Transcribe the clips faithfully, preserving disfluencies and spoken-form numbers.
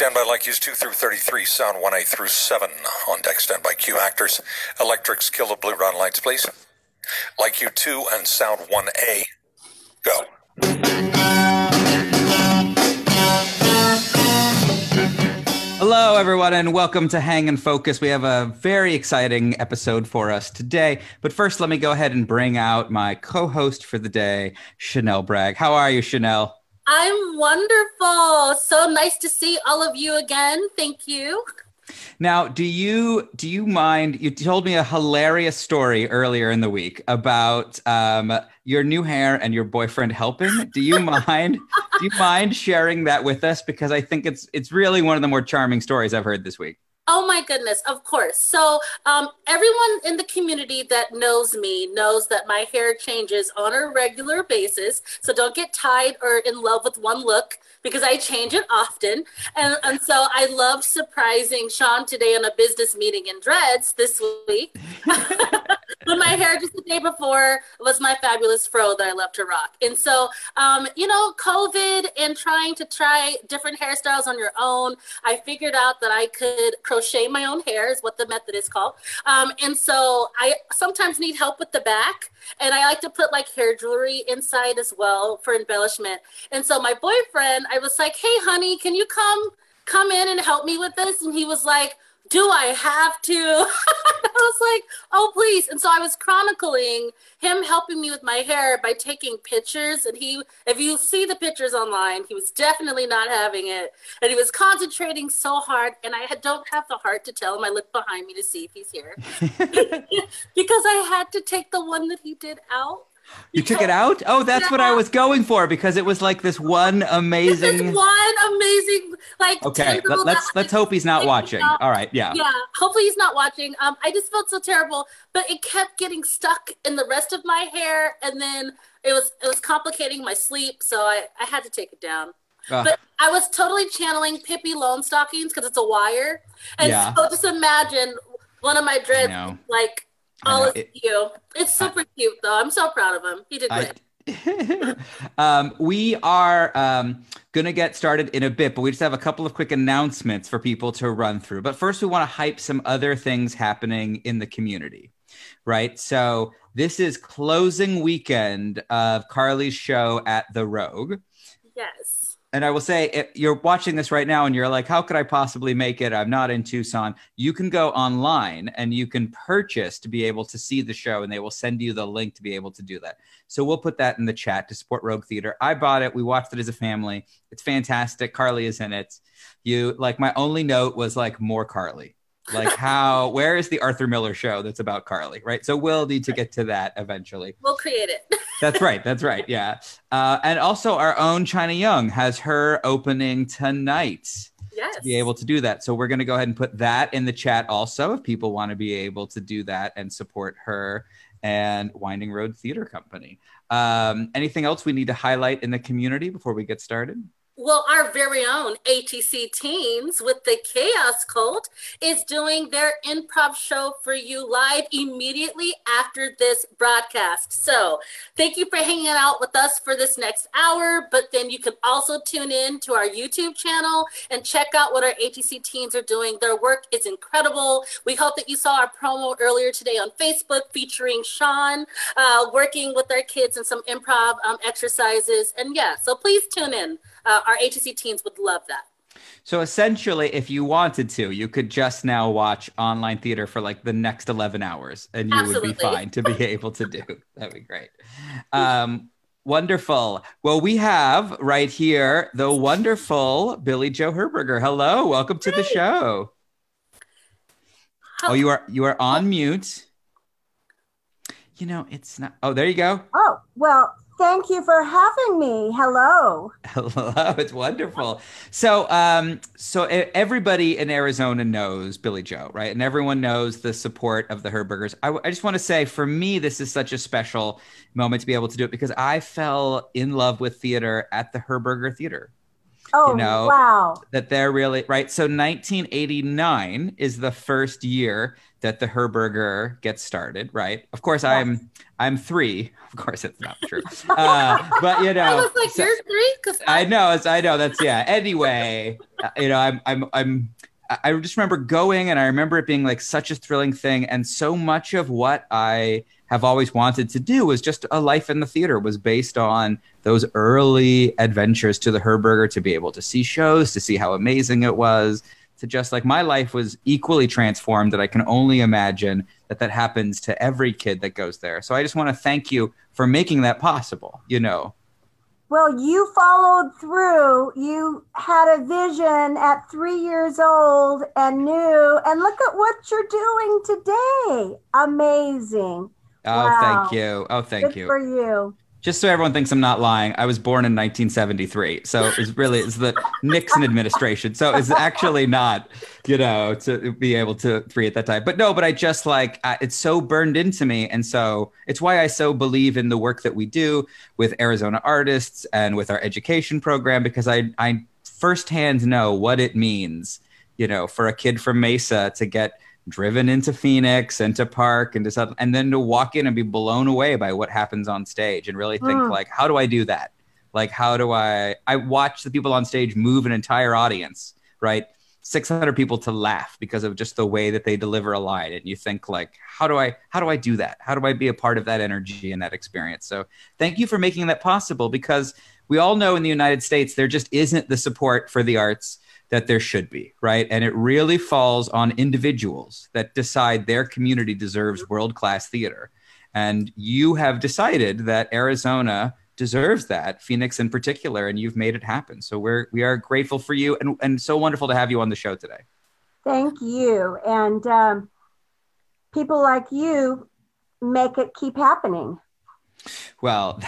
Standby light cues two through thirty-three, sound one eight through seven. On deck, standby cue actors. Electrics, kill the blue round lights, please. Light cue two and sound one A. Go. Hello, everyone, and welcome to Hang and Focus. We have a very exciting episode for us today. But first, let me go ahead and bring out my co-host for the day, Chanel Bragg. How are you, Chanel? I'm wonderful. So nice to see all of you again. Thank you. Now, do you do you mind? You told me a hilarious story earlier in the week about um, your new hair and your boyfriend helping. Do you mind? Do you mind sharing that with us? Because I think it's it's really one of the more charming stories I've heard this week. Oh my goodness, of course. So um, everyone in the community that knows me knows that my hair changes on a regular basis. So don't get tired or in love with one look because I change it often. And, and so I loved surprising Sean today on a business meeting in dreads this week. But my hair just the day before was my fabulous fro that I love to rock. And so, um, you know, COVID and trying to try different hairstyles on your own, I figured out that I could crochet my own hair is what the method is called. Um, and so I sometimes need help with the back. And I like to put like hair jewelry inside as well for embellishment. And so my boyfriend, I was like, hey, honey, can you come come in and help me with this? And he was like, do I have to? I was like, oh, please. And so I was chronicling him helping me with my hair by taking pictures. And he, if you see the pictures online, he was definitely not having it. And he was concentrating so hard. And I don't have the heart to tell him. I looked behind me to see if he's here. Because I had to take the one that he did out. You took it out? Oh, that's yeah. what I was going for, because it was like this one amazing. This is one amazing, like. Okay, Let, let's let's hope he's not watching. Out. All right, yeah. Yeah, hopefully he's not watching. Um, I just felt so terrible, but it kept getting stuck in the rest of my hair, and then it was it was complicating my sleep, so I I had to take it down. Uh, but I was totally channeling Pippi Longstockings because it's a wire, and yeah. so just imagine one of my dreads like. All of you. It's super I, cute, though. I'm so proud of him. He did great. I, um, we are um, going to get started in a bit, but we just have a couple of quick announcements for people to run through. But first, we want to hype some other things happening in the community, right? So this is closing weekend of Carly's show at The Rogue. Yes. And I will say, if you're watching this right now and you're like, how could I possibly make it? I'm not in Tucson. You can go online and you can purchase to be able to see the show, and they will send you the link to be able to do that. So we'll put that in the chat to support Rogue Theater. I bought it. We watched it as a family. It's fantastic. Carly is in it. You like my only note was like more Carly. Like how, where is the Arthur Miller show that's about Carly, right? So we'll need to get to that eventually. We'll create it. That's right. That's right. Yeah. Uh, and also our own Chyna Young has her opening tonight. Yes. To be able to do that. So we're going to go ahead and put that in the chat also if people want to be able to do that and support her and Winding Road Theater Company. Um, anything else we need to highlight in the community before we get started? Well, our very own A T C Teens with the Chaos Cult is doing their improv show for you live immediately after this broadcast. So thank you for hanging out with us for this next hour. But then you can also tune in to our YouTube channel and check out what our A T C Teens are doing. Their work is incredible. We hope that you saw our promo earlier today on Facebook featuring Sean uh, working with our kids in some improv um, exercises. And yeah, so please tune in. Uh, our A T C Teens would love that. So essentially, if you wanted to, you could just now watch online theater for like the next eleven hours and you Absolutely. Would be fine to be able to do. That'd be great. Um, wonderful. Well, we have right here the wonderful Billie Jo Herberger. Hello. Welcome to the show. Oh, you are you are on mute. You know, it's not. Oh, there you go. Oh, well. Thank you for having me. Hello. Hello. It's wonderful. So, um, so everybody in Arizona knows Billie Jo, right? And everyone knows the support of the Herbergers. I, I just want to say, for me, this is such a special moment to be able to do it because I fell in love with theater at the Herberger Theater. Oh, you know, wow. That they're really, right? So nineteen eighty-nine is the first year that the Herberger gets started, right? Of course, yes. I'm I'm three. Of course, it's not true. Uh, but, you know. I was like, so, you're three? I know, it's, I know, that's, yeah. Anyway, you know, I'm, I'm, I'm, I just remember going, and I remember it being like such a thrilling thing. And so much of what I have always wanted to do was just a life in the theater, was based on those early adventures to the Herberger, to be able to see shows, to see how amazing it was, to just like my life was equally transformed, that I can only imagine that that happens to every kid that goes there. So I just want to thank you for making that possible, you know. Well, you followed through. You had a vision at three years old and knew, and look at what you're doing today. Amazing. Oh, wow. Thank you. Oh, thank Good you. Good for you. Just so everyone thinks I'm not lying, I was born in nineteen seventy-three. So it's really, it's the Nixon administration. So it's actually not, you know, to be able to free at that time. But no, but I just like, I, it's so burned into me. And so it's why I so believe in the work that we do with Arizona artists and with our education program, because I, I firsthand know what it means, you know, for a kid from Mesa to get driven into Phoenix and to Park and to South, and then to walk in and be blown away by what happens on stage and really think mm. like, how do I do that? Like, how do I, I watch the people on stage move an entire audience, right? six hundred people to laugh because of just the way that they deliver a line. And you think like, how do I, how do I do that? How do I be a part of that energy and that experience? So thank you for making that possible, because we all know in the United States, there just isn't the support for the arts that there should be, right? And it really falls on individuals that decide their community deserves world-class theater. And you have decided that Arizona deserves that, Phoenix in particular, and you've made it happen. So we're, we are grateful for you, and, and so wonderful to have you on the show today. Thank you. And um, people like you make it keep happening. Well,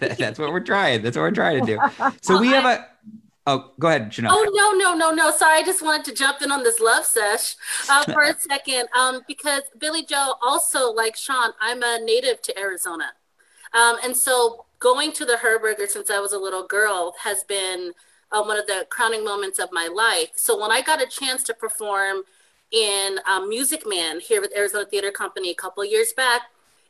that's what we're trying. That's what we're trying to do. So we have a... Oh, go ahead, Chanel. Oh, no, no, no, no. Sorry, I just wanted to jump in on this love sesh uh, for a second, um, because Billie Jo also, like Sean, I'm a native to Arizona. Um, and so going to the Herberger since I was a little girl has been uh, one of the crowning moments of my life. So when I got a chance to perform in um, Music Man here with Arizona Theater Company a couple of years back,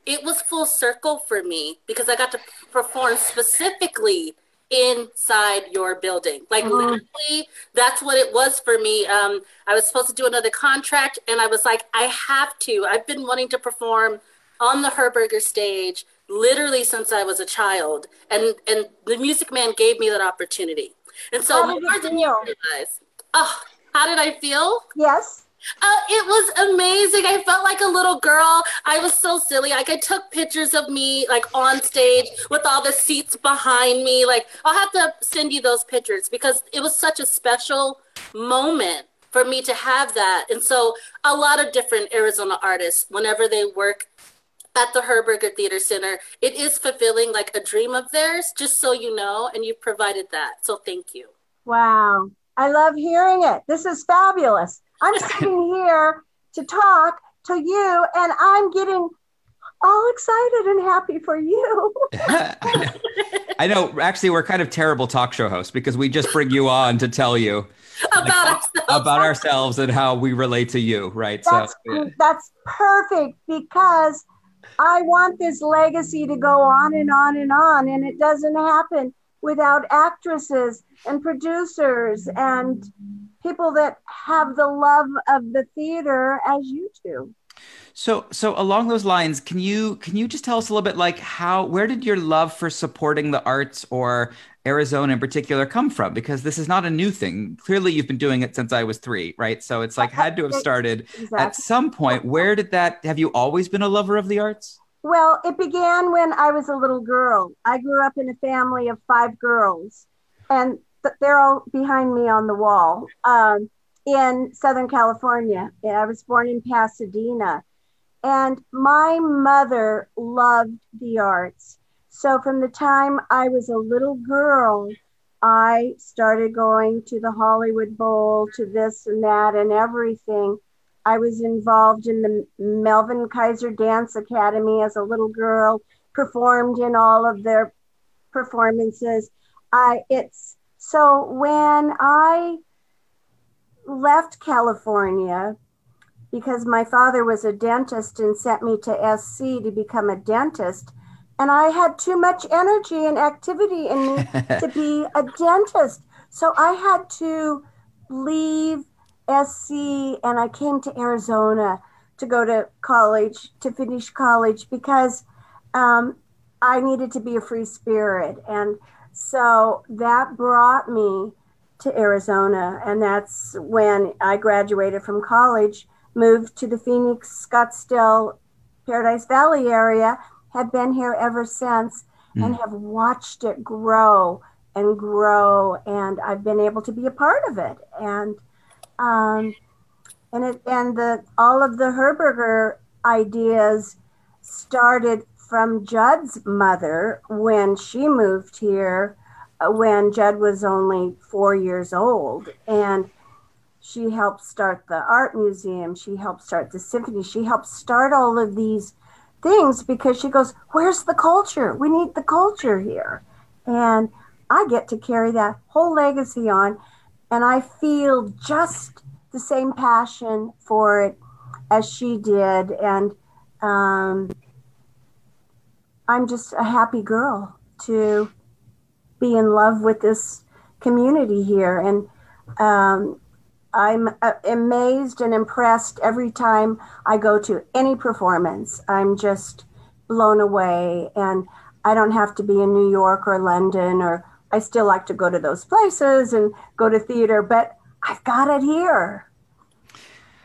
it was full circle for me because I got to perform specifically inside your building, like mm-hmm. literally that's what it was for me. um I was supposed to do another contract, and I was like, I have to I've been wanting to perform on the Herberger stage literally since I was a child, and and the Music Man gave me that opportunity. And so how more than you realize, oh how did I feel? Yes. Uh, it was amazing. I felt like a little girl. I was so silly. Like, I took pictures of me, like, on stage with all the seats behind me. Like, I'll have to send you those pictures because it was such a special moment for me to have that. And so a lot of different Arizona artists, whenever they work at the Herberger Theater Center, it is fulfilling, like, a dream of theirs, just so you know, and you've provided that. So thank you. Wow. I love hearing it. This is fabulous. I'm sitting here to talk to you, and I'm getting all excited and happy for you. I know. I know. Actually, we're kind of terrible talk show hosts because we just bring you on to tell you about, like, ourselves. about ourselves and how we relate to you, right? That's, so yeah. That's perfect, because I want this legacy to go on and on and on, and it doesn't happen without actresses and producers and people that have the love of the theater as you do. So, so along those lines, can you, can you just tell us a little bit, like, how, where did your love for supporting the arts or Arizona in particular come from? Because this is not a new thing. Clearly you've been doing it since I was three, right? So it's like, had to have started exactly. at some point. Where did that, have you always been a lover of the arts? Well, it began when I was a little girl. I grew up in a family of five girls, and they're all behind me on the wall um, in Southern California. I was born in Pasadena, and my mother loved the arts. So from the time I was a little girl, I started going to the Hollywood Bowl, to this and that and everything. I was involved in the Melvin Kaiser Dance Academy as a little girl, performed in all of their performances. I, it's So when I left California, because my father was a dentist and sent me to S C to become a dentist, and I had too much energy and activity in me to be a dentist. So I had to leave S C, and I came to Arizona to go to college, to finish college, because um, I needed to be a free spirit. And so that brought me to Arizona. And that's when I graduated from college, moved to the Phoenix, Scottsdale, Paradise Valley area, have been here ever since, mm. and have watched it grow and grow. And I've been able to be a part of it. And um, and it, and the all of the Herberger ideas started from Judd's mother when she moved here, uh, when Judd was only four years old. And she helped start the art museum. She helped start the symphony. She helped start all of these things because she goes, where's the culture? We need the culture here. And I get to carry that whole legacy on. And I feel just the same passion for it as she did. And um, I'm just a happy girl to be in love with this community here. And um, I'm amazed and impressed every time I go to any performance. I'm just blown away, and I don't have to be in New York or London, or I still like to go to those places and go to theater, but I've got it here.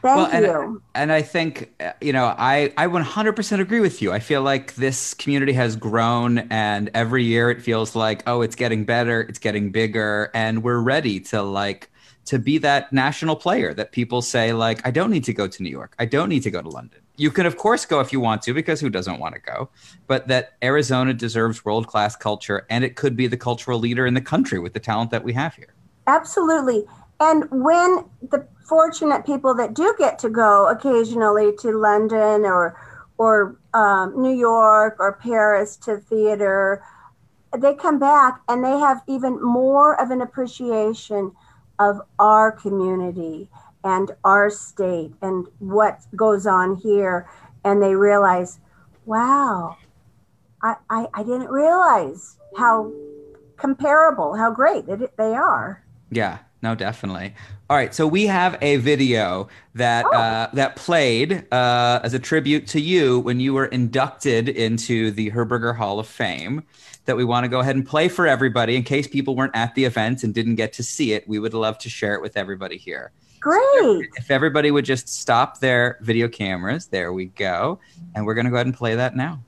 Thank well, and, you. And I think, you know, I, I one hundred percent agree with you. I feel like this community has grown, and every year it feels like, oh, it's getting better, it's getting bigger, and we're ready to like, to be that national player that people say, like, I don't need to go to New York. I don't need to go to London. You can, of course, go if you want to, because who doesn't want to go? But that Arizona deserves world-class culture, and it could be the cultural leader in the country with the talent that we have here. Absolutely. And when the fortunate people that do get to go occasionally to London or, or um, New York or Paris to theater, they come back and they have even more of an appreciation of our community and our state and what goes on here. And they realize, wow, I, I, I didn't realize how comparable, how great they are. Yeah, no, definitely. All right, so we have a video that oh. uh, that played uh, as a tribute to you when you were inducted into the Herberger Hall of Fame, that we want to go ahead and play for everybody in case people weren't at the event and didn't get to see it. We would love to share it with everybody here. Great. So if everybody would just stop their video cameras, there we go. And we're going to go ahead and play that now.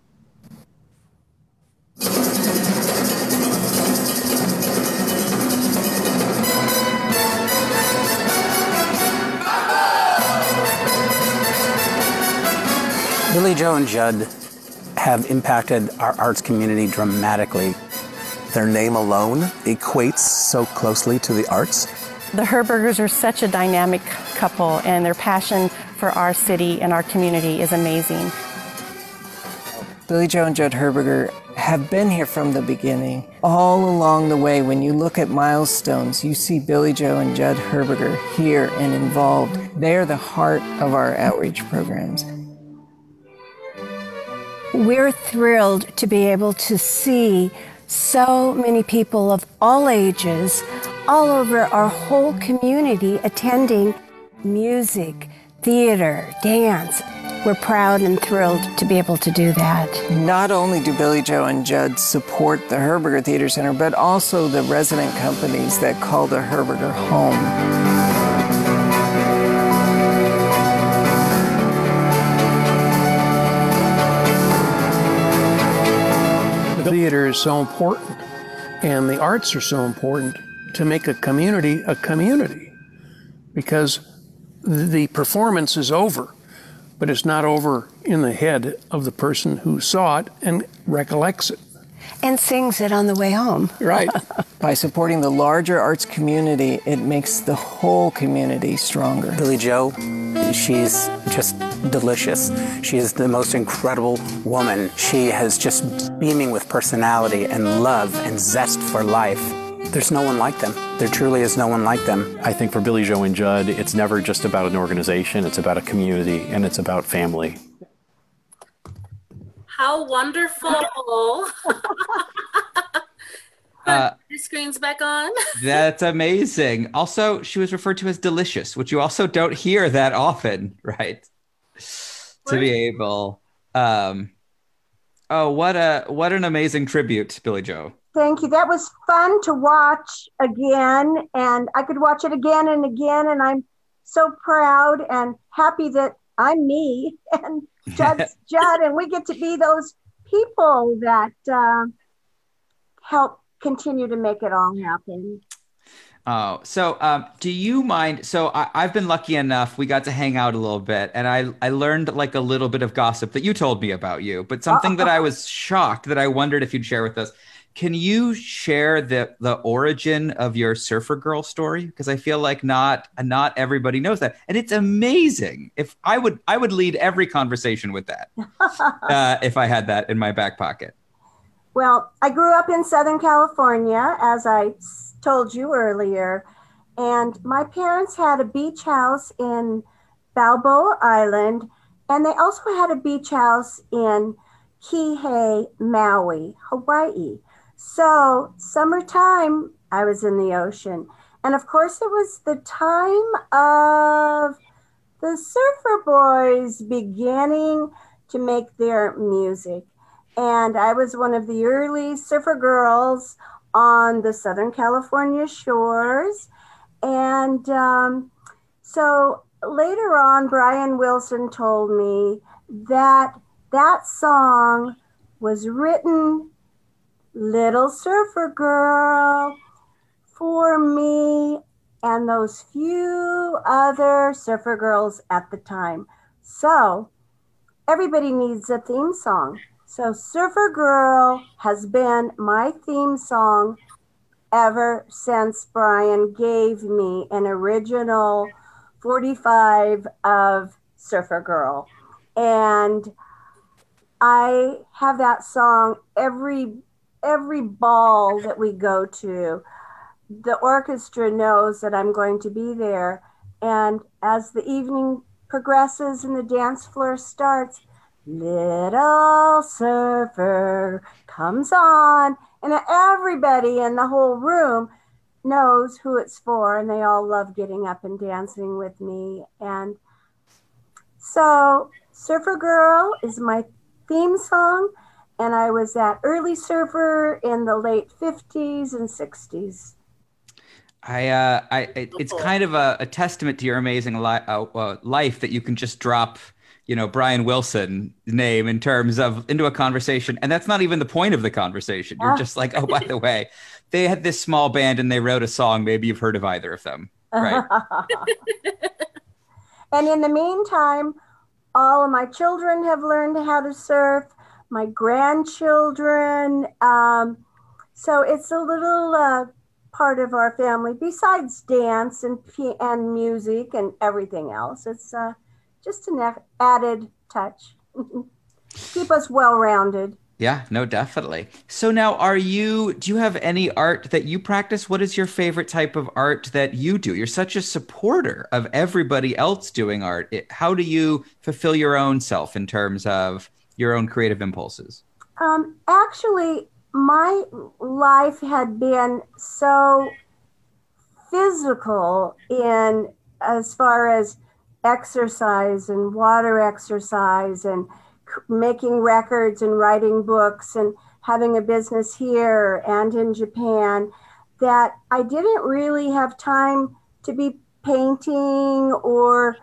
Billie Jo and Judd have impacted our arts community dramatically. Their name alone equates so closely to the arts. The Herbergers are such a dynamic couple, and their passion for our city and our community is amazing. Billie Jo and Judd Herberger have been here from the beginning. All along the way, when you look at milestones, you see Billie Jo and Judd Herberger here and involved. They're the heart of our outreach programs. We're thrilled to be able to see so many people of all ages, all over our whole community attending music, theater, dance. We're proud and thrilled to be able to do that. Not only do Billie Jo and Judd support the Herberger Theater Center, but also the resident companies that call the Herberger home. Theater is so important, and the arts are so important to make a community a community, because the performance is over, but it's not over in the head of the person who saw it and recollects it. And sings it on the way home. Right. By supporting the larger arts community, it makes the whole community stronger. Billie Jo, she's just delicious. She is the most incredible woman. She is just beaming with personality and love and zest for life. There's no one like them. There truly is no one like them. I think for Billie Jo and Judd, it's never just about an organization. It's about a community, and it's about family. How wonderful. Uh, your screen's back on. That's amazing. Also, she was referred to as delicious, which you also don't hear that often, right? What? To be able. Um, oh, what a what an amazing tribute, Billie Jo. Thank you. That was fun to watch again, and I could watch it again and again. And I'm so proud and happy that I'm me and Judd's Judd, and we get to be those people that uh, help continue to make it all happen. Oh, so um, do you mind? So I, I've been lucky enough. We got to hang out a little bit, and I, I learned like a little bit of gossip that you told me about you, but something uh-oh. that I was shocked that I wondered if you'd share with us. Can you share the, the origin of your Surfer Girl story? Because I feel like not not everybody knows that. And it's amazing. If I would I would lead every conversation with that uh, if I had that in my back pocket. Well, I grew up in Southern California, as I told you earlier. And my parents had a beach house in Balboa Island. And they also had a beach house in Kihei, Maui, Hawaii. So summertime, I was in the ocean. And of course, it was the time of the Surfer Boys beginning to make their music. And I was one of the early Surfer Girls on the Southern California shores. And um, so later on, Brian Wilson told me that that song was written, Little Surfer Girl, for me and those few other Surfer Girls at the time. So everybody needs a theme song. So Surfer Girl has been my theme song ever since Brian gave me an original forty-five of Surfer Girl. And I have that song every, every ball that we go to. The orchestra knows that I'm going to be there. And as the evening progresses and the dance floor starts, Little Surfer comes on, and everybody in the whole room knows who it's for, and they all love getting up and dancing with me. And so Surfer Girl is my theme song, and I was that early surfer in the late fifties and sixties. I, uh, I it, it's kind of a, a testament to your amazing li- uh, uh, life that you can just drop you know, Brian Wilson's name in terms of into a conversation. And that's not even the point of the conversation. You're just like, oh, by the way, they had this small band and they wrote a song. Maybe you've heard of either of them. Right. And in the meantime, all of my children have learned how to surf, my grandchildren. Um, so it's a little uh, part of our family besides dance and, p- and music and everything else. It's uh, Just an added touch. Keep us well-rounded. Yeah, no, definitely. So now are you, do you have any art that you practice? What is your favorite type of art that you do? You're such a supporter of everybody else doing art. It, how do you fulfill your own self in terms of your own creative impulses? Um, actually, my life had been so physical in as far as exercise and water exercise and making records and writing books and having a business here and in Japan that I didn't really have time to be painting or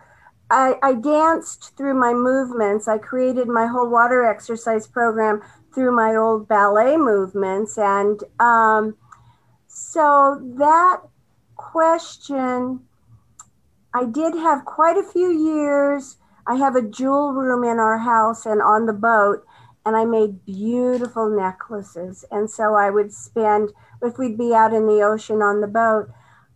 I, I danced through my movements. I created my whole water exercise program through my old ballet movements. And um, so that question, I did have quite a few years. I have a jewel room in our house and on the boat, and I made beautiful necklaces. And so I would spend, if we'd be out in the ocean on the boat,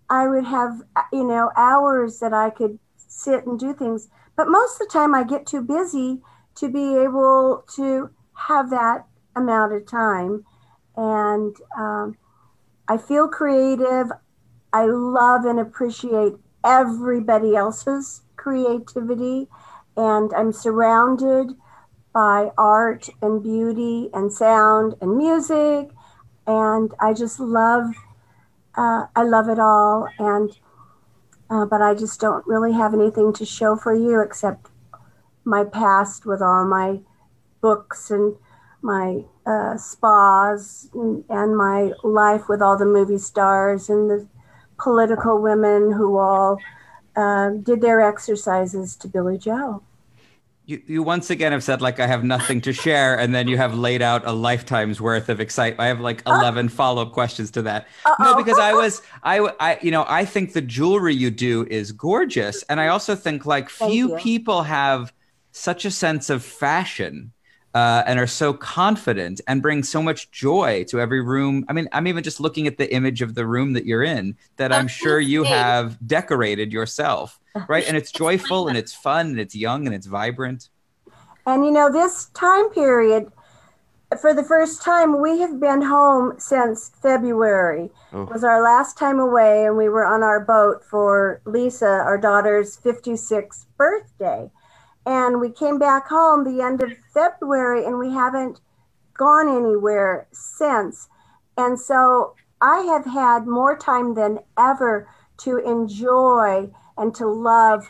I would have, you know, hours that I could sit and do things. But most of the time I get too busy to be able to have that amount of time. And um, I feel creative. I love and appreciate everybody else's creativity, and I'm surrounded by art and beauty and sound and music, and I just love, uh, I love it all, and uh, but I just don't really have anything to show for you except my past with all my books and my uh, spas and, and my life with all the movie stars and the political women who all uh, did their exercises to Billie Jo. You, you once again have said, like, I have nothing to share, and then you have laid out a lifetime's worth of excitement. I have like eleven uh, follow-up questions to that. Uh-oh. No, because I was, I, I, you know, I think the jewelry you do is gorgeous. And I also think, like, few people have such a sense of fashion uh, and are so confident and bring so much joy to every room. I mean, I'm even just looking at the image of the room that you're in that I'm sure you have decorated yourself. Right. And it's joyful and it's fun and it's young and it's vibrant. And, you know, this time period, for the first time, we have been home since February. Oh. It was our last time away, and we were on our boat for Lisa, our daughter's fifty-sixth birthday. And we came back home the end of February, and we haven't gone anywhere since. And so I have had more time than ever to enjoy and to love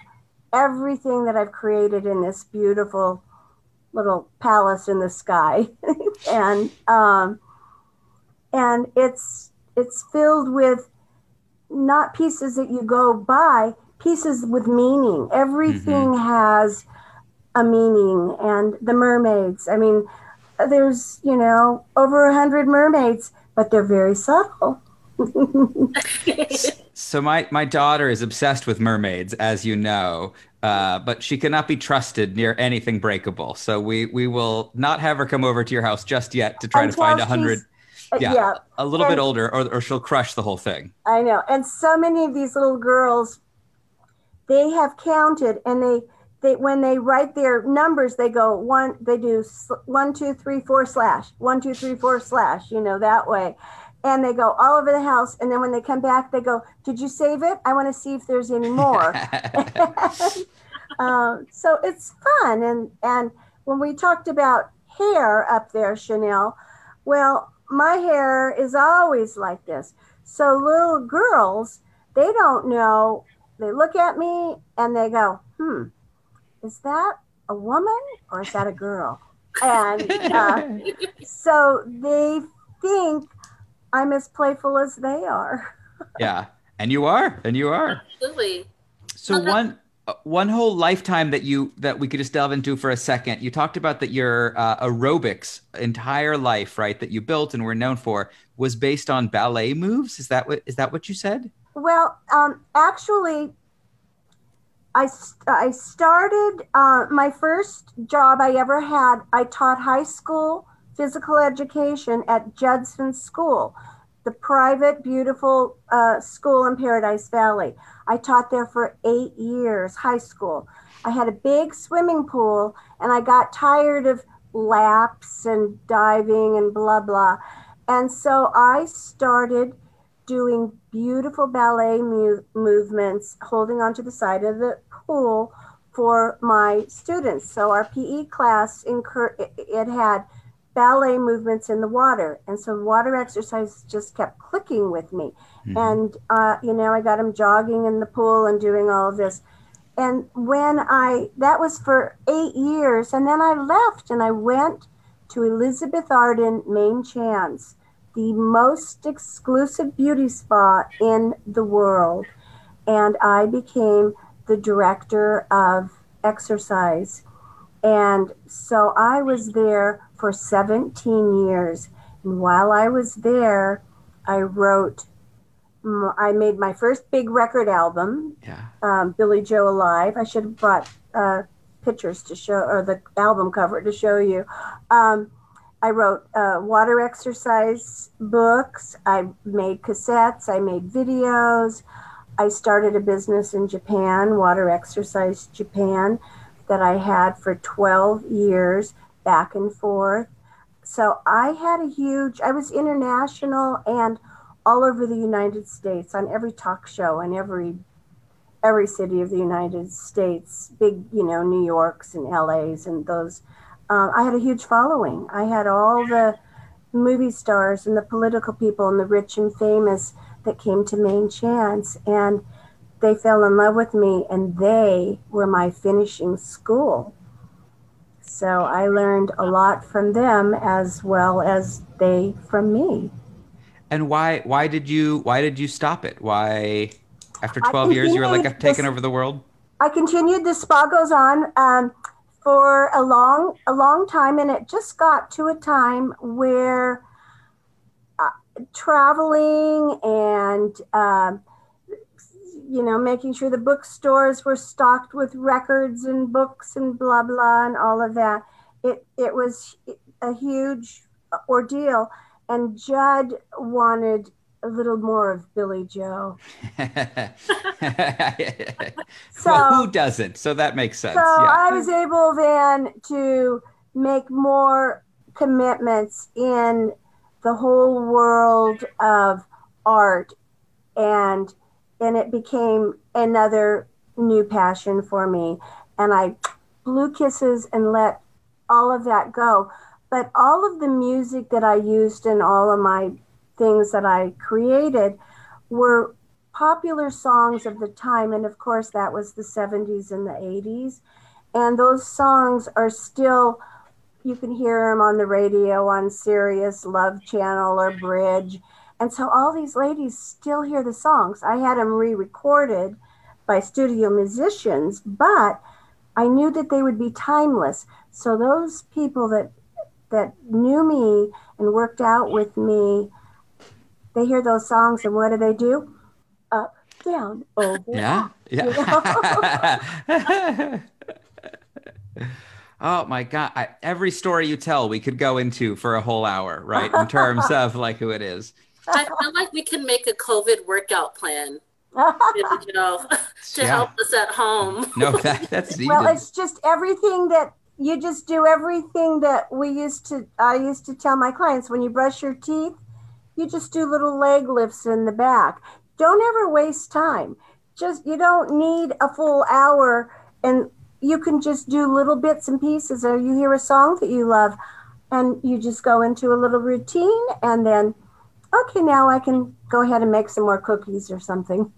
everything that I've created in this beautiful little palace in the sky. and um, and it's, it's filled with not pieces that you go buy, pieces with meaning. Everything mm-hmm. has a meaning. And the mermaids, I mean, there's, you know, over a hundred mermaids, but they're very subtle. So my, my daughter is obsessed with mermaids, as you know, uh, but she cannot be trusted near anything breakable. So we, we will not have her come over to your house just yet to try Until to find a hundred. Yeah, yeah, a little and, bit older or, or she'll crush the whole thing. I know. And so many of these little girls, they have counted, and they, they when they write their numbers, they go one, they do one, two, three, four, slash, one, two, three, four, slash, you know, that way. And they go all over the house. And then when they come back, they go, did you save it? I want to see if there's any more. um, so it's fun. And, and when we talked about hair up there, Chanel, well, my hair is always like this. So little girls, they don't know. They look at me and they go, hmm, is that a woman or is that a girl? And uh, so they think I'm as playful as they are. Yeah, and you are, and you are. Absolutely. So well, one one whole lifetime that you that we could just delve into for a second. You talked about that your uh, aerobics entire life, right? That you built and were known for was based on ballet moves. Is that what is that what you said? Well, um, actually, I I started uh, my first job I ever had. I taught high school physical education at Judson School, the private, beautiful uh, school in Paradise Valley. I taught there for eight years, high school. I had a big swimming pool, and I got tired of laps and diving and blah, blah. And so I started doing beautiful ballet mu- movements, holding onto the side of the pool for my students. So our P E class, incur- it, it had ballet movements in the water. And so water exercise just kept clicking with me. Mm-hmm. And, uh, you know, I got them jogging in the pool and doing all of this. And when I, that was for eight years. And then I left and I went to Elizabeth Arden, Main Chance, the most exclusive beauty spa in the world. And I became the director of exercise. And so I was there for seventeen years. And while I was there, I wrote, I made my first big record album, yeah. um, Billie Jo Alive. I should have brought uh, pictures to show, or the album cover to show you. Um, I wrote uh, water exercise books. I made cassettes. I made videos. I started a business in Japan, Water Exercise Japan, that I had for twelve years. Back and forth. So I had a huge, I was international and all over the United States, on every talk show, on every every city of the United States, big, you know, New York's and L A's and those. Uh, I had a huge following. I had all the movie stars and the political people and the rich and famous that came to Main Chance, and they fell in love with me, and they were my finishing school. So I learned a lot from them as well as they from me. And why why did you why did you stop it? Why after twelve years you were like, I've taken this, over the world? I continued. The spa goes on um, for a long a long time, and it just got to a time where uh, traveling and uh, you know, making sure the bookstores were stocked with records and books and blah blah and all of that. It it was a huge ordeal. And Judd wanted a little more of Billie Jo. So, well, who doesn't? So that makes sense. So yeah. I was able then to make more commitments in the whole world of art. And, and it became another new passion for me. And I blew kisses and let all of that go. But all of the music that I used and all of my things that I created were popular songs of the time. And of course, that was the seventies and the eighties. And those songs are still, you can hear them on the radio, on Sirius, Love Channel, or Bridge. And so all these ladies still hear the songs. I had them re-recorded by studio musicians, but I knew that they would be timeless. So those people that that knew me and worked out with me, they hear those songs and what do they do? Up, down, over. Yeah, yeah. You know? Oh my God. I, every story you tell, we could go into for a whole hour, right? In terms of like who it is. I feel like we can make a COVID workout plan. You know, to yeah. help us at home. No, that, that's needed. Well, it's just everything that you just do everything that we used to, I used to tell my clients, when you brush your teeth, you just do little leg lifts in the back. Don't ever waste time. Just, you don't need a full hour, and you can just do little bits and pieces, or you hear a song that you love and you just go into a little routine, and then, okay, now I can go ahead and make some more cookies or something.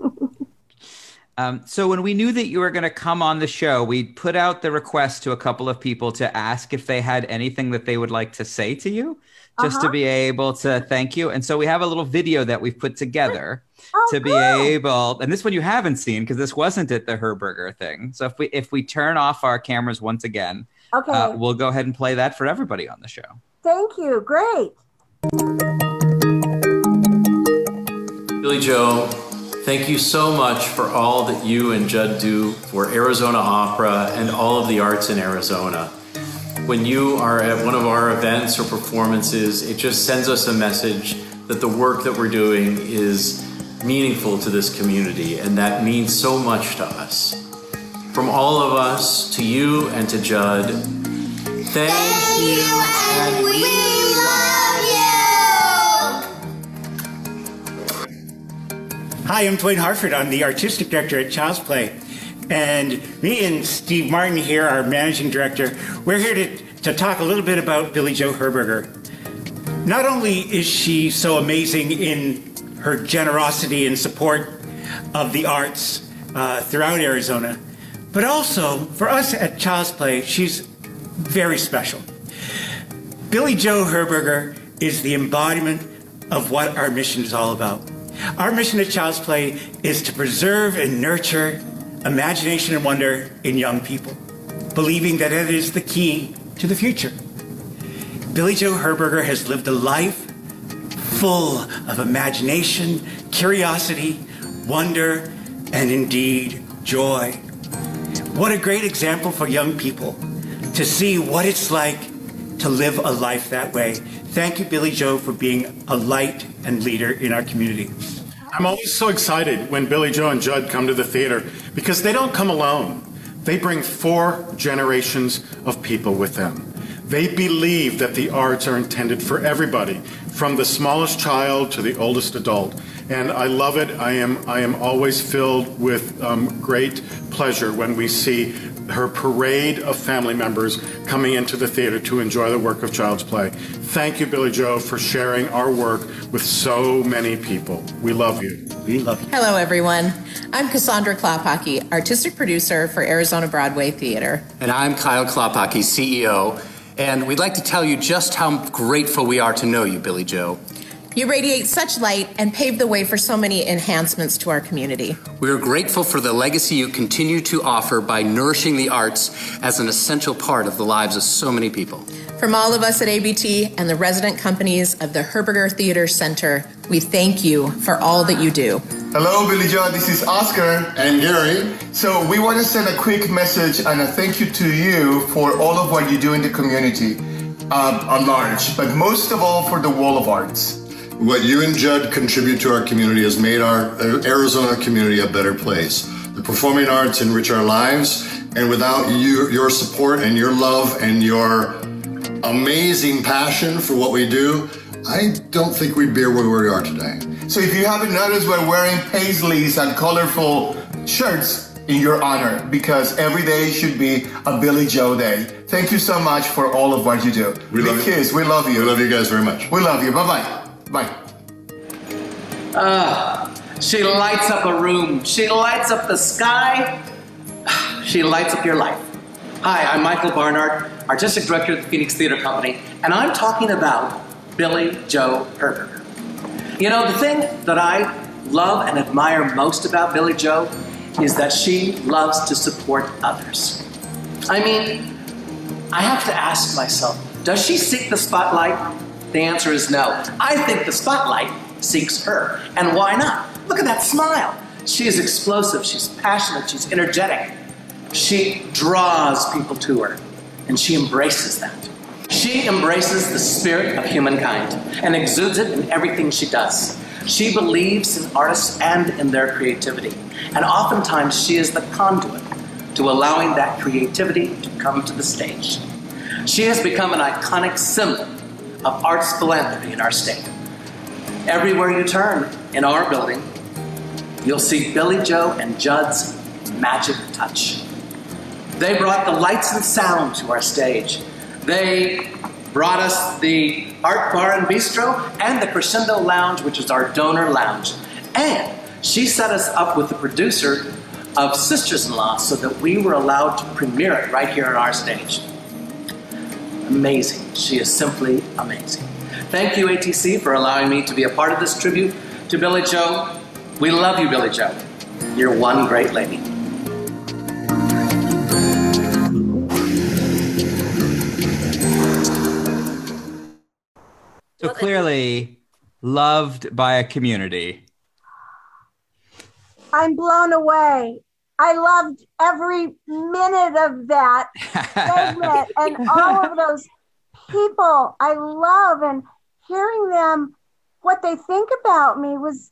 Um, so when we knew that you were going to come on the show, we put out the request to a couple of people to ask if they had anything that they would like to say to you, just uh-huh. to be able to thank you. And so we have a little video that we've put together oh, to be cool. able, and this one you haven't seen because this wasn't at the Herberger thing. So if we if we turn off our cameras once again, okay. uh, we'll go ahead and play that for everybody on the show. Thank you. Great. Billie Jo, thank you so much for all that you and Judd do for Arizona Opera and all of the arts in Arizona. When you are at one of our events or performances, it just sends us a message that the work that we're doing is meaningful to this community, and that means so much to us. From all of us to you and to Judd, thank, thank you, and we love you. Hi, I'm Dwayne Hartford. I'm the Artistic Director at Childsplay. And me and Steve Martin here, our Managing Director, we're here to, to talk a little bit about Billie Jo Herberger. Not only is she so amazing in her generosity and support of the arts uh, throughout Arizona, but also for us at Childsplay, she's very special. Billie Jo Herberger is the embodiment of what our mission is all about. Our mission at Child's Play is to preserve and nurture imagination and wonder in young people, believing that it is the key to the future. Billie Jo Herberger has lived a life full of imagination, curiosity, wonder, and indeed, joy. What a great example for young people to see what it's like to live a life that way. Thank you, Billie Jo, for being a light and leader in our community. I'm always so excited when Billie Jo and Judd come to the theater because they don't come alone. They bring four generations of people with them. They believe that the arts are intended for everybody, from the smallest child to the oldest adult. And I love it. I am, I am always filled with um, great pleasure when we see her parade of family members coming into the theater to enjoy the work of Child's Play. Thank you, Billie Jo, for sharing our work with so many people. We love you. We love you. Hello, everyone. I'm Cassandra Klopacki, Artistic Producer for Arizona Broadway Theater. And I'm Kyle Klopacki, C E O. And we'd like to tell you just how grateful we are to know you, Billie Jo. You radiate such light and pave the way for so many enhancements to our community. We are grateful for the legacy you continue to offer by nourishing the arts as an essential part of the lives of so many people. From all of us at A B T and the resident companies of the Herberger Theater Center, we thank you for all that you do. Hello, Billie Jo. This is Oscar and Gary. So we want to send a quick message and a thank you to you for all of what you do in the community, uh, at large, but most of all for the Wall of Arts. What you and Judd contribute to our community has made our Arizona community a better place. The performing arts enrich our lives, and without you, your support and your love and your amazing passion for what we do, I don't think we'd be where we are today. So if you haven't noticed, we're wearing paisleys and colorful shirts in your honor, because every day should be a Billie Jo day. Thank you so much for all of what you do. We love you. We love you. We love you guys very much. We love you. Bye-bye. Bye. Uh, she lights up a room. She lights up the sky. She lights up your life. Hi, I'm Michael Barnard, Artistic Director of the Phoenix Theater Company, and I'm talking about Billie Jo Herberger. You know, the thing that I love and admire most about Billie Jo is that she loves to support others. I mean, I have to ask myself, does she seek the spotlight? The answer is no. I think the spotlight seeks her. And why not? Look at that smile. She is explosive, she's passionate, she's energetic. She draws people to her, and she embraces that. She embraces the spirit of humankind and exudes it in everything she does. She believes in artists and in their creativity. And oftentimes, she is the conduit to allowing that creativity to come to the stage. She has become an iconic symbol of arts philanthropy in our state. Everywhere you turn in our building, you'll see Billie Jo and Judd's magic touch. They brought the lights and sound to our stage. They brought us the Art Bar and Bistro and the Crescendo Lounge, which is our donor lounge. And she set us up with the producer of Sisters-in-Law so that we were allowed to premiere it right here on our stage. Amazing. She is simply amazing. Thank you, A T C, for allowing me to be a part of this tribute to Billie Jo. We love you, Billie Jo. You're one great lady. So clearly loved by a community. I'm blown away. I loved every minute of that segment and all of those people I love, and hearing them, what they think about me was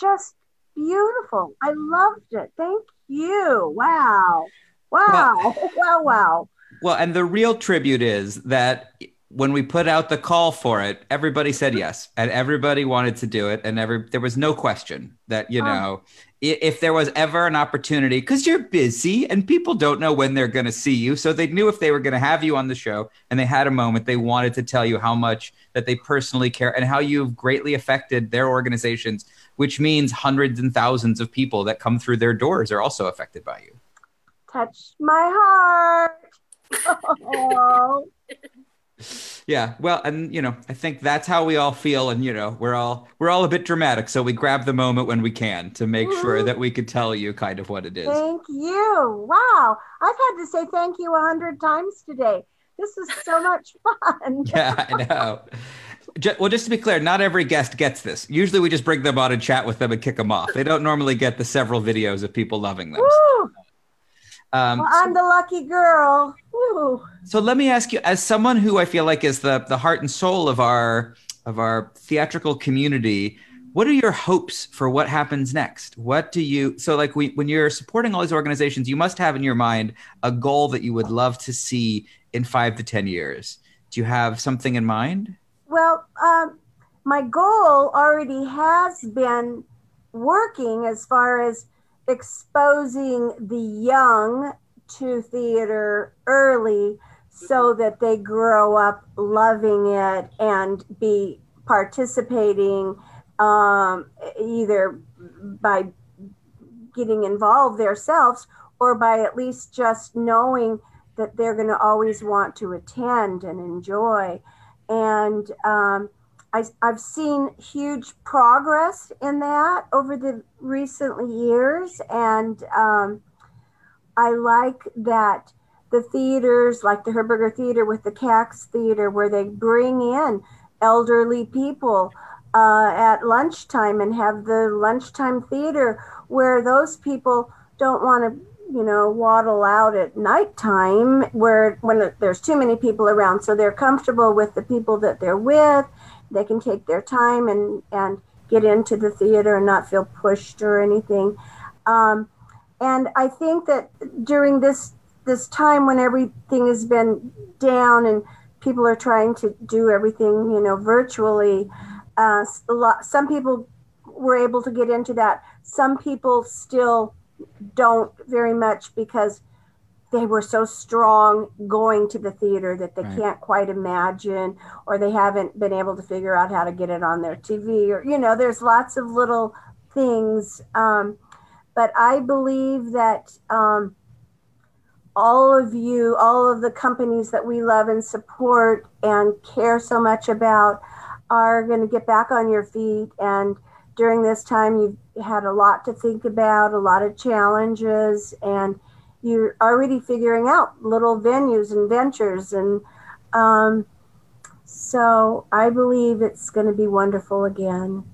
just beautiful. I loved it. Thank you. Wow. Wow. Well, wow. Wow. Well, and the real tribute is that when we put out the call for it, everybody said yes, and everybody wanted to do it, and every there was no question that, you know, um, if there was ever an opportunity, because you're busy and people don't know when they're going to see you, so they knew if they were going to have you on the show and they had a moment, they wanted to tell you how much that they personally care and how you've greatly affected their organizations, which means hundreds and thousands of people that come through their doors are also affected by you. Touch my heart. Oh. Yeah, well, and, you know, I think that's how we all feel. And, you know, we're all we're all a bit dramatic. So we grab the moment when we can to make mm-hmm. sure that we could tell you kind of what it is. Thank you. Wow. I've had to say thank you a hundred times today. This is so much fun. Yeah, I know. Just, well, just to be clear, not every guest gets this. Usually we just bring them on and chat with them and kick them off. They don't normally get the several videos of people loving them. Woo! Um, well, I'm so, the lucky girl. Woo. So let me ask you, as someone who I feel like is the the heart and soul of our of our theatrical community, what are your hopes for what happens next? What do you so like we, when you're supporting all these organizations, you must have in your mind a goal that you would love to see in five to ten years. Do you have something in mind? Well, um, my goal already has been working as far as exposing the young to theater early so that they grow up loving it and be participating um, either by getting involved themselves or by at least just knowing that they're going to always want to attend and enjoy. And um, I, I've seen huge progress in that over the recent years. And um, I like that the theaters, like the Herberger Theater with the Cax Theater, where they bring in elderly people uh, at lunchtime and have the lunchtime theater where those people don't want to, you know, waddle out at nighttime where when there's too many people around. So they're comfortable with the people that they're with. They can take their time and, and get into the theater and not feel pushed or anything. Um, and I think that during this this time when everything has been down and people are trying to do everything, you know, virtually, uh, a lot, some people were able to get into that. Some people still don't very much because they were so strong going to the theater that they right. can't quite imagine, or they haven't been able to figure out how to get it on their T V, or, you know, there's lots of little things. Um, but I believe that um, all of you, all of the companies that we love and support and care so much about are going to get back on your feet. And during this time, you've had a lot to think about, a lot of challenges, and you're already figuring out little venues and ventures. And um, so I believe it's going to be wonderful again.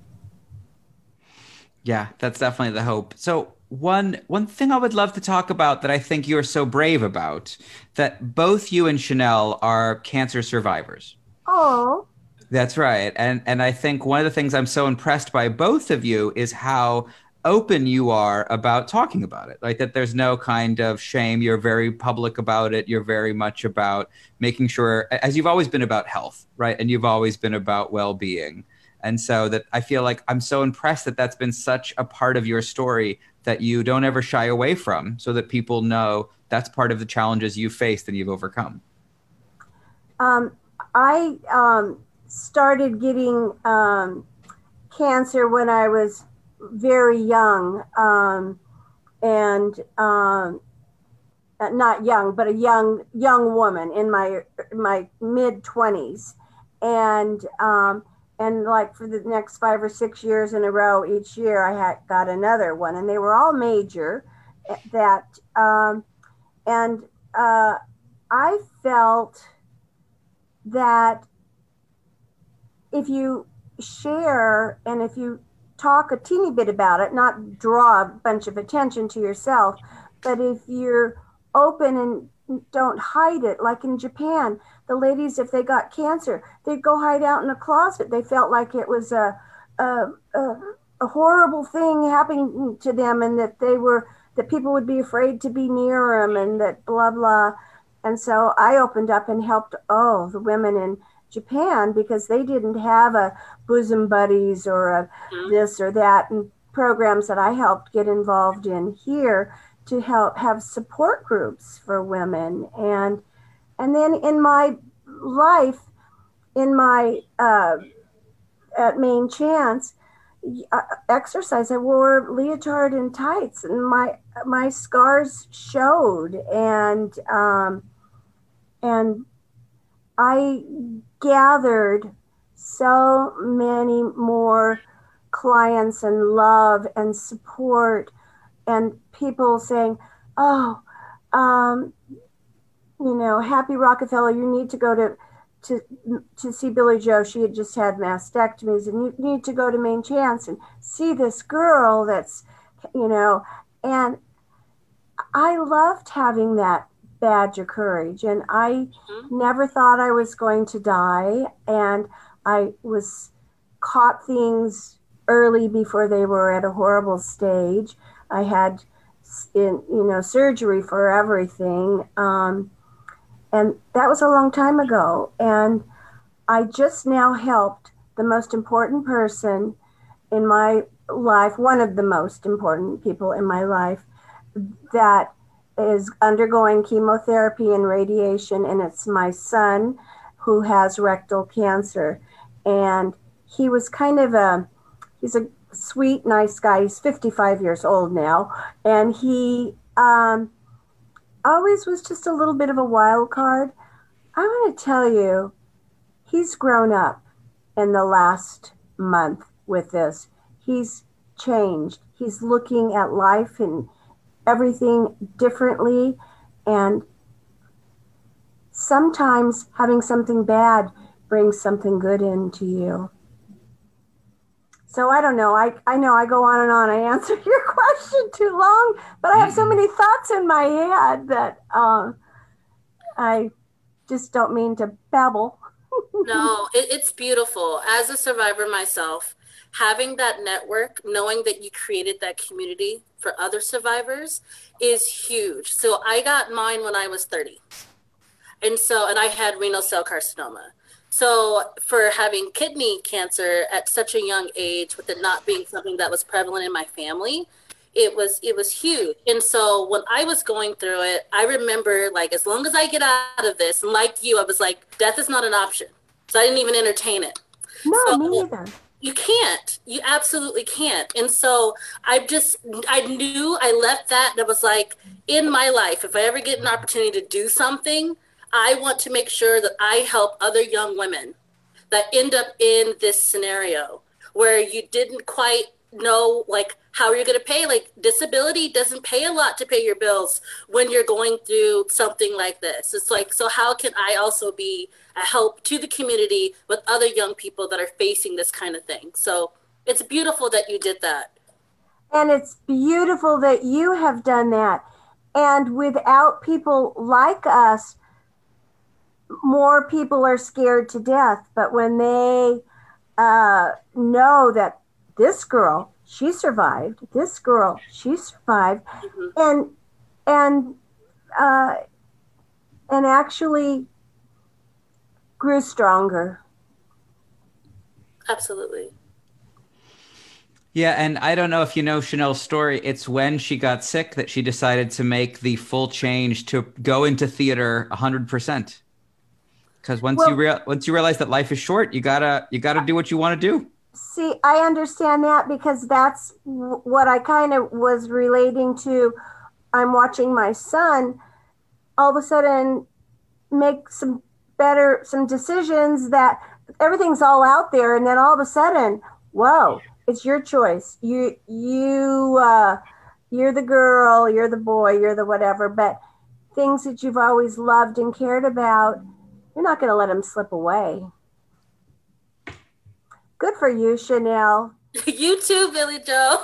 Yeah, that's definitely the hope. So one one thing I would love to talk about that I think you're so brave about, that both you and Chanel are cancer survivors. Oh. That's right. And and I think one of the things I'm so impressed by both of you is how open you are about talking about it. Like that there's no kind of shame. You're very public about it. You're very much about making sure, as you've always been about health, right? And you've always been about well-being. And so that I feel like I'm so impressed that that's been such a part of your story that you don't ever shy away from, so that people know that's part of the challenges you faced and you've overcome. Um, I... Um... started getting um, cancer when I was very young, um, and um, not young, but a young young woman in my my mid twenties, and um, and like for the next five or six years in a row, each year I had got another one, and they were all major. That um, and uh, I felt that if you share and if you talk a teeny bit about it, not draw a bunch of attention to yourself, but if you're open and don't hide it, like in Japan, the ladies, if they got cancer, they'd go hide out in a closet. They felt like it was a a, a, a horrible thing happening to them, and that they were, that people would be afraid to be near them, and that blah, blah. And so I opened up and helped all oh, the women in Japan, because they didn't have a bosom buddies or a this or that, and programs that I helped get involved in here to help have support groups for women. And and then in my life, in my uh, at Main Chance uh, exercise, I wore leotard and tights, and my my scars showed, and um, and I gathered so many more clients and love and support, and people saying, oh, um, you know, happy Rockefeller, you need to go to, to, to see Billie Jo. She had just had mastectomies, and you need to go to Main Chance and see this girl that's, you know, and I loved having that badge of courage. And I mm-hmm. never thought I was going to die. And I was caught things early before they were at a horrible stage. I had, in, you know, surgery for everything. Um, And that was a long time ago. And I just now helped the most important person in my life, one of the most important people in my life, that is undergoing chemotherapy and radiation. And it's my son who has rectal cancer. And he was kind of a, he's a sweet, nice guy. He's fifty-five years old now. And he um, always was just a little bit of a wild card. I want to tell you, he's grown up in the last month with this. He's changed. He's looking at life and everything differently. And sometimes having something bad brings something good into you. So I don't know. I, I know I go on and on. I answered your question too long, but I have so many thoughts in my head that um, I just don't mean to babble. No, it, it's beautiful. As a survivor myself, having that network, knowing that you created that community for other survivors is huge. So I got mine when I was thirty. And so, and I had renal cell carcinoma. So for having kidney cancer at such a young age, with it not being something that was prevalent in my family, it was, it was huge. And so when I was going through it, I remember, like, as long as I get out of this, and like you, I was like, death is not an option. So I didn't even entertain it. No, so, me neither. You can't. You absolutely can't. And so I just, I knew I left that, and I was like, in my life, if I ever get an opportunity to do something, I want to make sure that I help other young women that end up in this scenario where you didn't quite know, like, how are you going to pay? Like, disability doesn't pay a lot to pay your bills when you're going through something like this. It's like, so how can I also be a help to the community with other young people that are facing this kind of thing? So it's beautiful that you did that. And it's beautiful that you have done that. And without people like us, more people are scared to death. But when they uh, know that this girl, she survived, this girl, she survived, mm-hmm. and and uh, and actually grew stronger. Absolutely. Yeah, and I don't know if you know Chanel's story. It's when she got sick that she decided to make the full change to go into theater one hundred percent. Because once well, you real once you realize that life is short, you gotta you gotta do what you want to do. See, I understand that, because that's w- what I kind of was relating to. I'm watching my son all of a sudden make some better some decisions that everything's all out there, and then all of a sudden, whoa, it's your choice. You you uh, you're the girl, you're the boy, you're the whatever. But things that you've always loved and cared about, you're not going to let them slip away. Good for you, Chanel. You too, Billie Jo.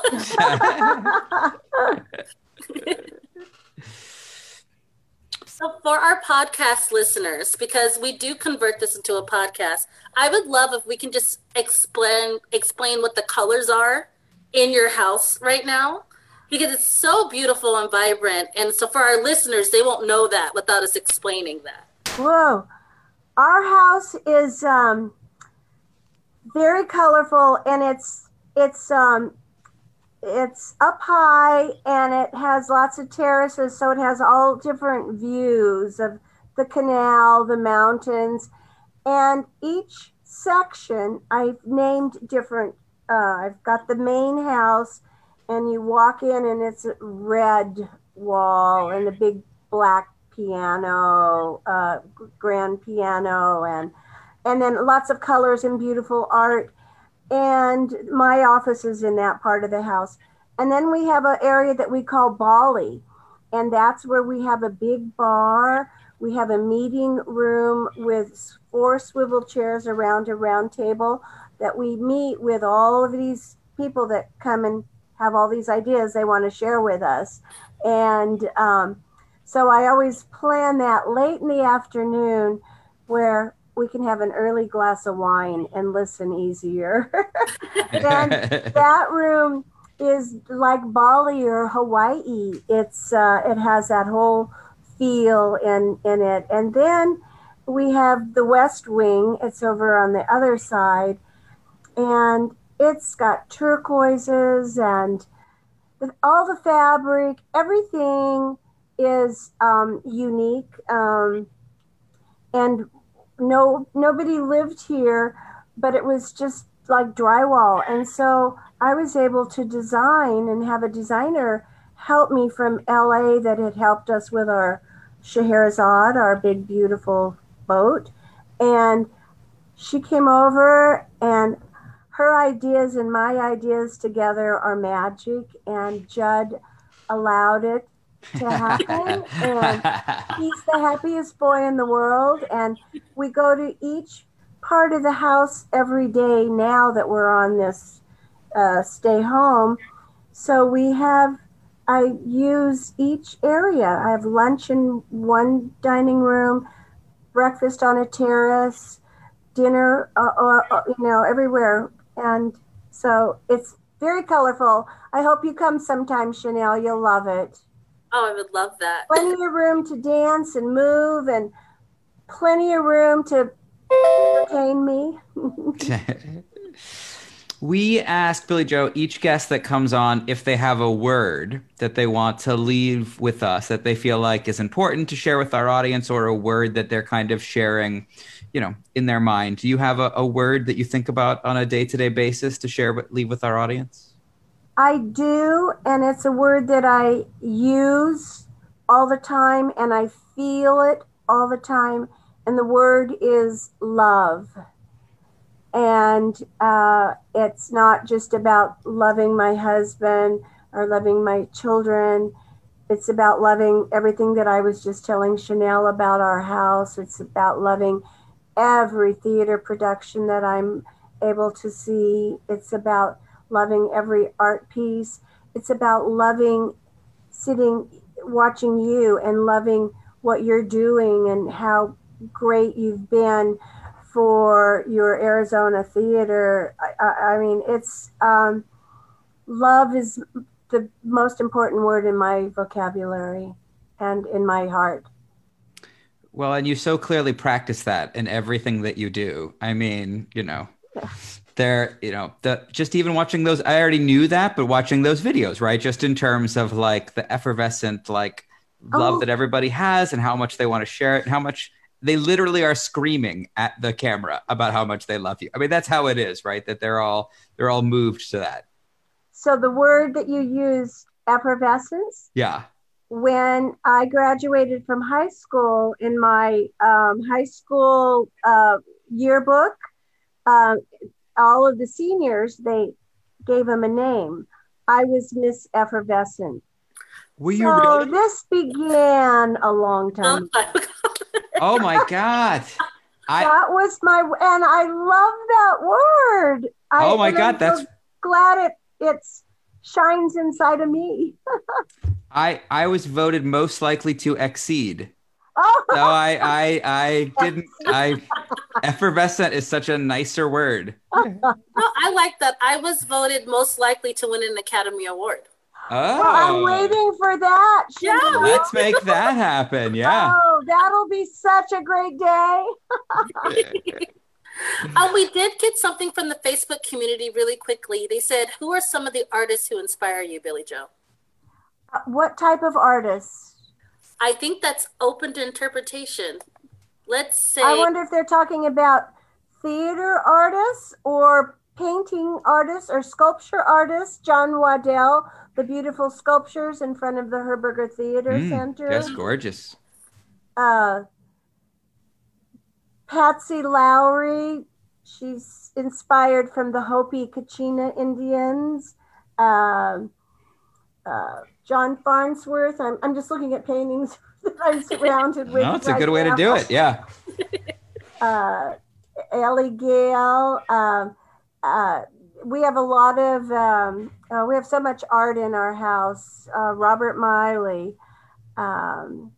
So for our podcast listeners, because we do convert this into a podcast, I would love if we can just explain explain what the colors are in your house right now, because it's so beautiful and vibrant. And so for our listeners, they won't know that without us explaining that. Whoa. Our house is um, very colorful, and it's it's um, it's up high, and it has lots of terraces, so it has all different views of the canal, the mountains, and each section I've named different. Uh, I've got the main house, and you walk in, and it's a red wall and a big black piano, uh, grand piano, and and then lots of colors and beautiful art. And my office is in that part of the house. And then we have an area that we call Bali, and that's where we have a big bar. We have a meeting room with four swivel chairs around a round table that we meet with all of these people that come and have all these ideas they want to share with us. And um, So I always plan that late in the afternoon where we can have an early glass of wine and listen easier. And that room is like Bali or Hawaii. It's uh, it has that whole feel in, in it. And then we have the West Wing. It's over on the other side. And it's got turquoises and all the fabric. Everything is um, unique. Um, and no nobody lived here, but it was just like drywall. And so I was able to design and have a designer help me from L A that had helped us with our Scheherazade, our big, beautiful boat. And she came over, and her ideas and my ideas together are magic. And Judd allowed it to happen. And he's the happiest boy in the world. And we go to each part of the house every day now that we're on this uh, stay home. So we have, I use each area. I have lunch in one dining room, breakfast on a terrace, dinner, uh, uh, you know, everywhere. And so it's very colorful. I hope you come sometime, Chanel. You'll love it. Oh, I would love that. Plenty of room to dance and move, and plenty of room to entertain me. We ask Billie Jo, each guest that comes on, if they have a word that they want to leave with us that they feel like is important to share with our audience, or a word that they're kind of sharing, you know, in their mind. Do you have a, a word that you think about on a day-to-day basis to share, but leave with our audience? I do, and it's a word that I use all the time, and I feel it all the time, and the word is love. And uh, it's not just about loving my husband or loving my children. It's about loving everything that I was just telling Chanel about our house. It's about loving every theater production that I'm able to see. It's about loving every art piece. It's about loving sitting, watching you and loving what you're doing and how great you've been for your Arizona theater. I, I mean, it's um, love is the most important word in my vocabulary and in my heart. Well, and you so clearly practice that in everything that you do. I mean, you know, yeah. There, you know, the, just even watching those, I already knew that, but watching those videos, right? Just in terms of like the effervescent, like love oh. that everybody has and how much they want to share it and how much they literally are screaming at the camera about how much they love you. I mean, that's how it is, right? That they're all they're all moved to that. So the word that you used, effervescence. Yeah. When I graduated from high school, in my um, high school uh, yearbook, uh, all of the seniors, they gave them a name. I was Miss Effervescent. Were you so really? This began a long time ago. Oh my God. I, that was my, and I love that word. I, oh my God. I'm that's so glad it it's shines inside of me. I, I was voted most likely to exceed. Oh, so I, I, I didn't, I, effervescent is such a nicer word. No, I like that. I was voted most likely to win an Academy Award. Oh, well, I'm waiting for that. Yeah, let's make that happen. Yeah. Oh, that'll be such a great day. um, we did get something from the Facebook community really quickly. They said, who are some of the artists who inspire you, Billie Jo? Uh, what type of artists? I think that's open to interpretation. Let's say. I wonder if they're talking about theater artists or painting artists or sculpture artists. John Waddell, the beautiful sculptures in front of the Herberger Theater mm, Center. That's gorgeous. Uh, Patsy Lowry, she's inspired from the Hopi Kachina Indians. Uh, uh, John Farnsworth, I'm, I'm just looking at paintings that I'm surrounded with. No, it's right a good way now. To do it, yeah. uh, Ellie Gale, uh, uh, we have a lot of, um, uh, we have so much art in our house. Uh, Robert Miley. Um,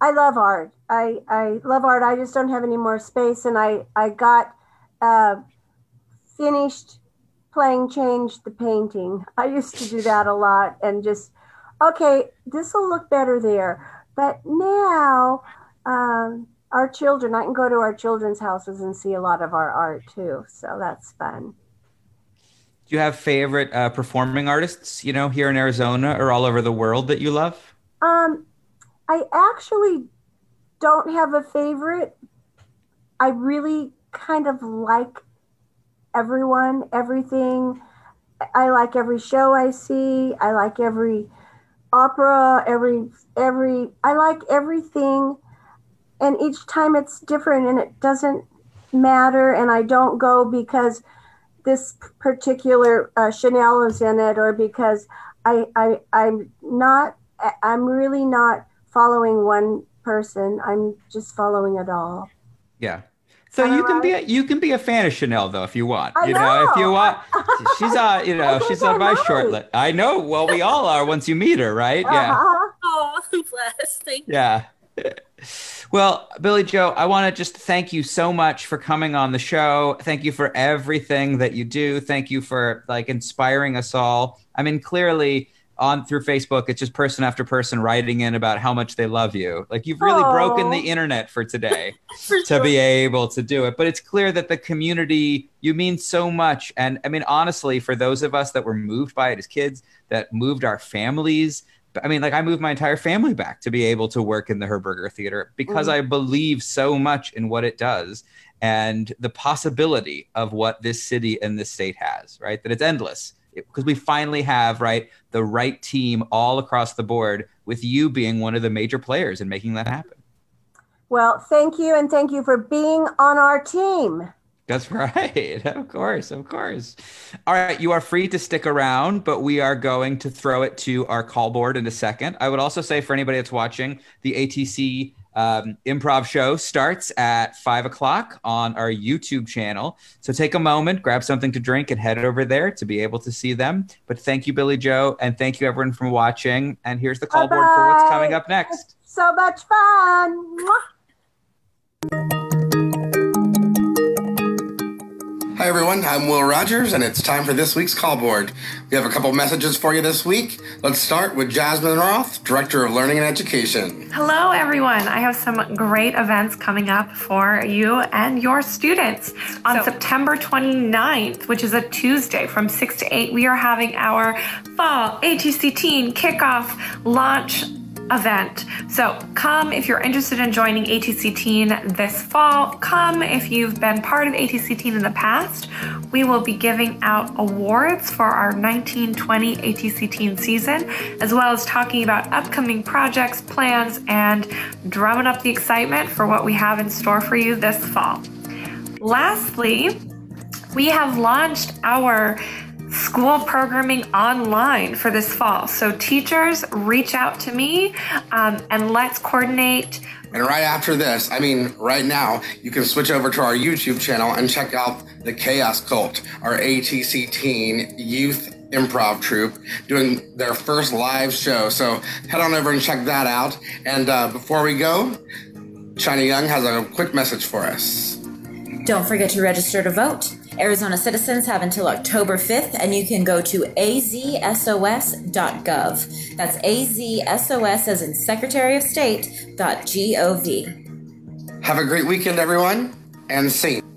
I love art. I, I love art. I just don't have any more space. And I, I got uh, finished playing Change the Painting. I used to do that a lot and just, okay, this will look better there. But now um, our children, I can go to our children's houses and see a lot of our art too. So that's fun. Do you have favorite uh, performing artists, you know, here in Arizona or all over the world that you love? Um, I actually don't have a favorite. I really kind of like everyone, everything. I like every show I see. I like every opera, every, every, I like everything. And each time it's different and it doesn't matter. And I don't go because this particular uh, Chanel is in it or because I, I, I'm not, I'm really not following one person. I'm just following it all. Yeah. So you can be a, you can be a fan of Chanel though if you want. I you know. know if you want, she's on you know she's on my short list. I know. Well, we all are once you meet her, right? Uh-huh. Yeah. Oh, bless. Thank you. Yeah. Well, Billie Jo, I want to just thank you so much for coming on the show. Thank you for everything that you do. Thank you for like inspiring us all. I mean, clearly on through Facebook, it's just person after person writing in about how much they love you. Like you've really Aww. broken the internet for today for to sure. be able to do it. But it's clear that the community, you mean so much. And I mean, honestly, for those of us that were moved by it as kids, that moved our families, I mean, like I moved my entire family back to be able to work in the Herberger Theater because mm. I believe so much in what it does and the possibility of what this city and this state has, right? That it's endless because we finally have, right, the right team all across the board with you being one of the major players in making that happen. Well, thank you. And thank you for being on our team. That's right. Of course. Of course. All right. You are free to stick around, but we are going to throw it to our call board in a second. I would also say for anybody that's watching, the A T C um, improv show starts at five o'clock on our YouTube channel. So take a moment, grab something to drink and head over there to be able to see them. But thank you, Billie Jo. And thank you everyone for watching. And here's the call Bye-bye. board for what's coming up next. It's so much fun. Hi everyone, I'm Will Rogers, and it's time for this week's call board. We have a couple messages for you this week. Let's start with Jasmine Roth, Director of Learning and Education. Hello everyone, I have some great events coming up for you and your students. On so, September twenty-ninth, which is a Tuesday from six to eight, we are having our Fall A T C Teen Kickoff Launch event. So come if you're interested in joining A T C Teen this fall. Come if you've been part of A T C Teen in the past. We will be giving out awards for our nineteen twenty A T C Teen season, as well as talking about upcoming projects, plans, and drumming up the excitement for what we have in store for you this fall. Lastly, we have launched our school programming online for this fall. So teachers, reach out to me um, and let's coordinate. And right after this, I mean, right now, you can switch over to our YouTube channel and check out the Chaos Cult, our A T C Teen Youth Improv Troupe, doing their first live show. So head on over and check that out. And uh, before we go, Chyna Young has a quick message for us. Don't forget to register to vote. Arizona citizens have until October fifth, and you can go to A Z S O S dot gov. That's A Z S O S as in Secretary of State dot gov. Have a great weekend, everyone, and see you.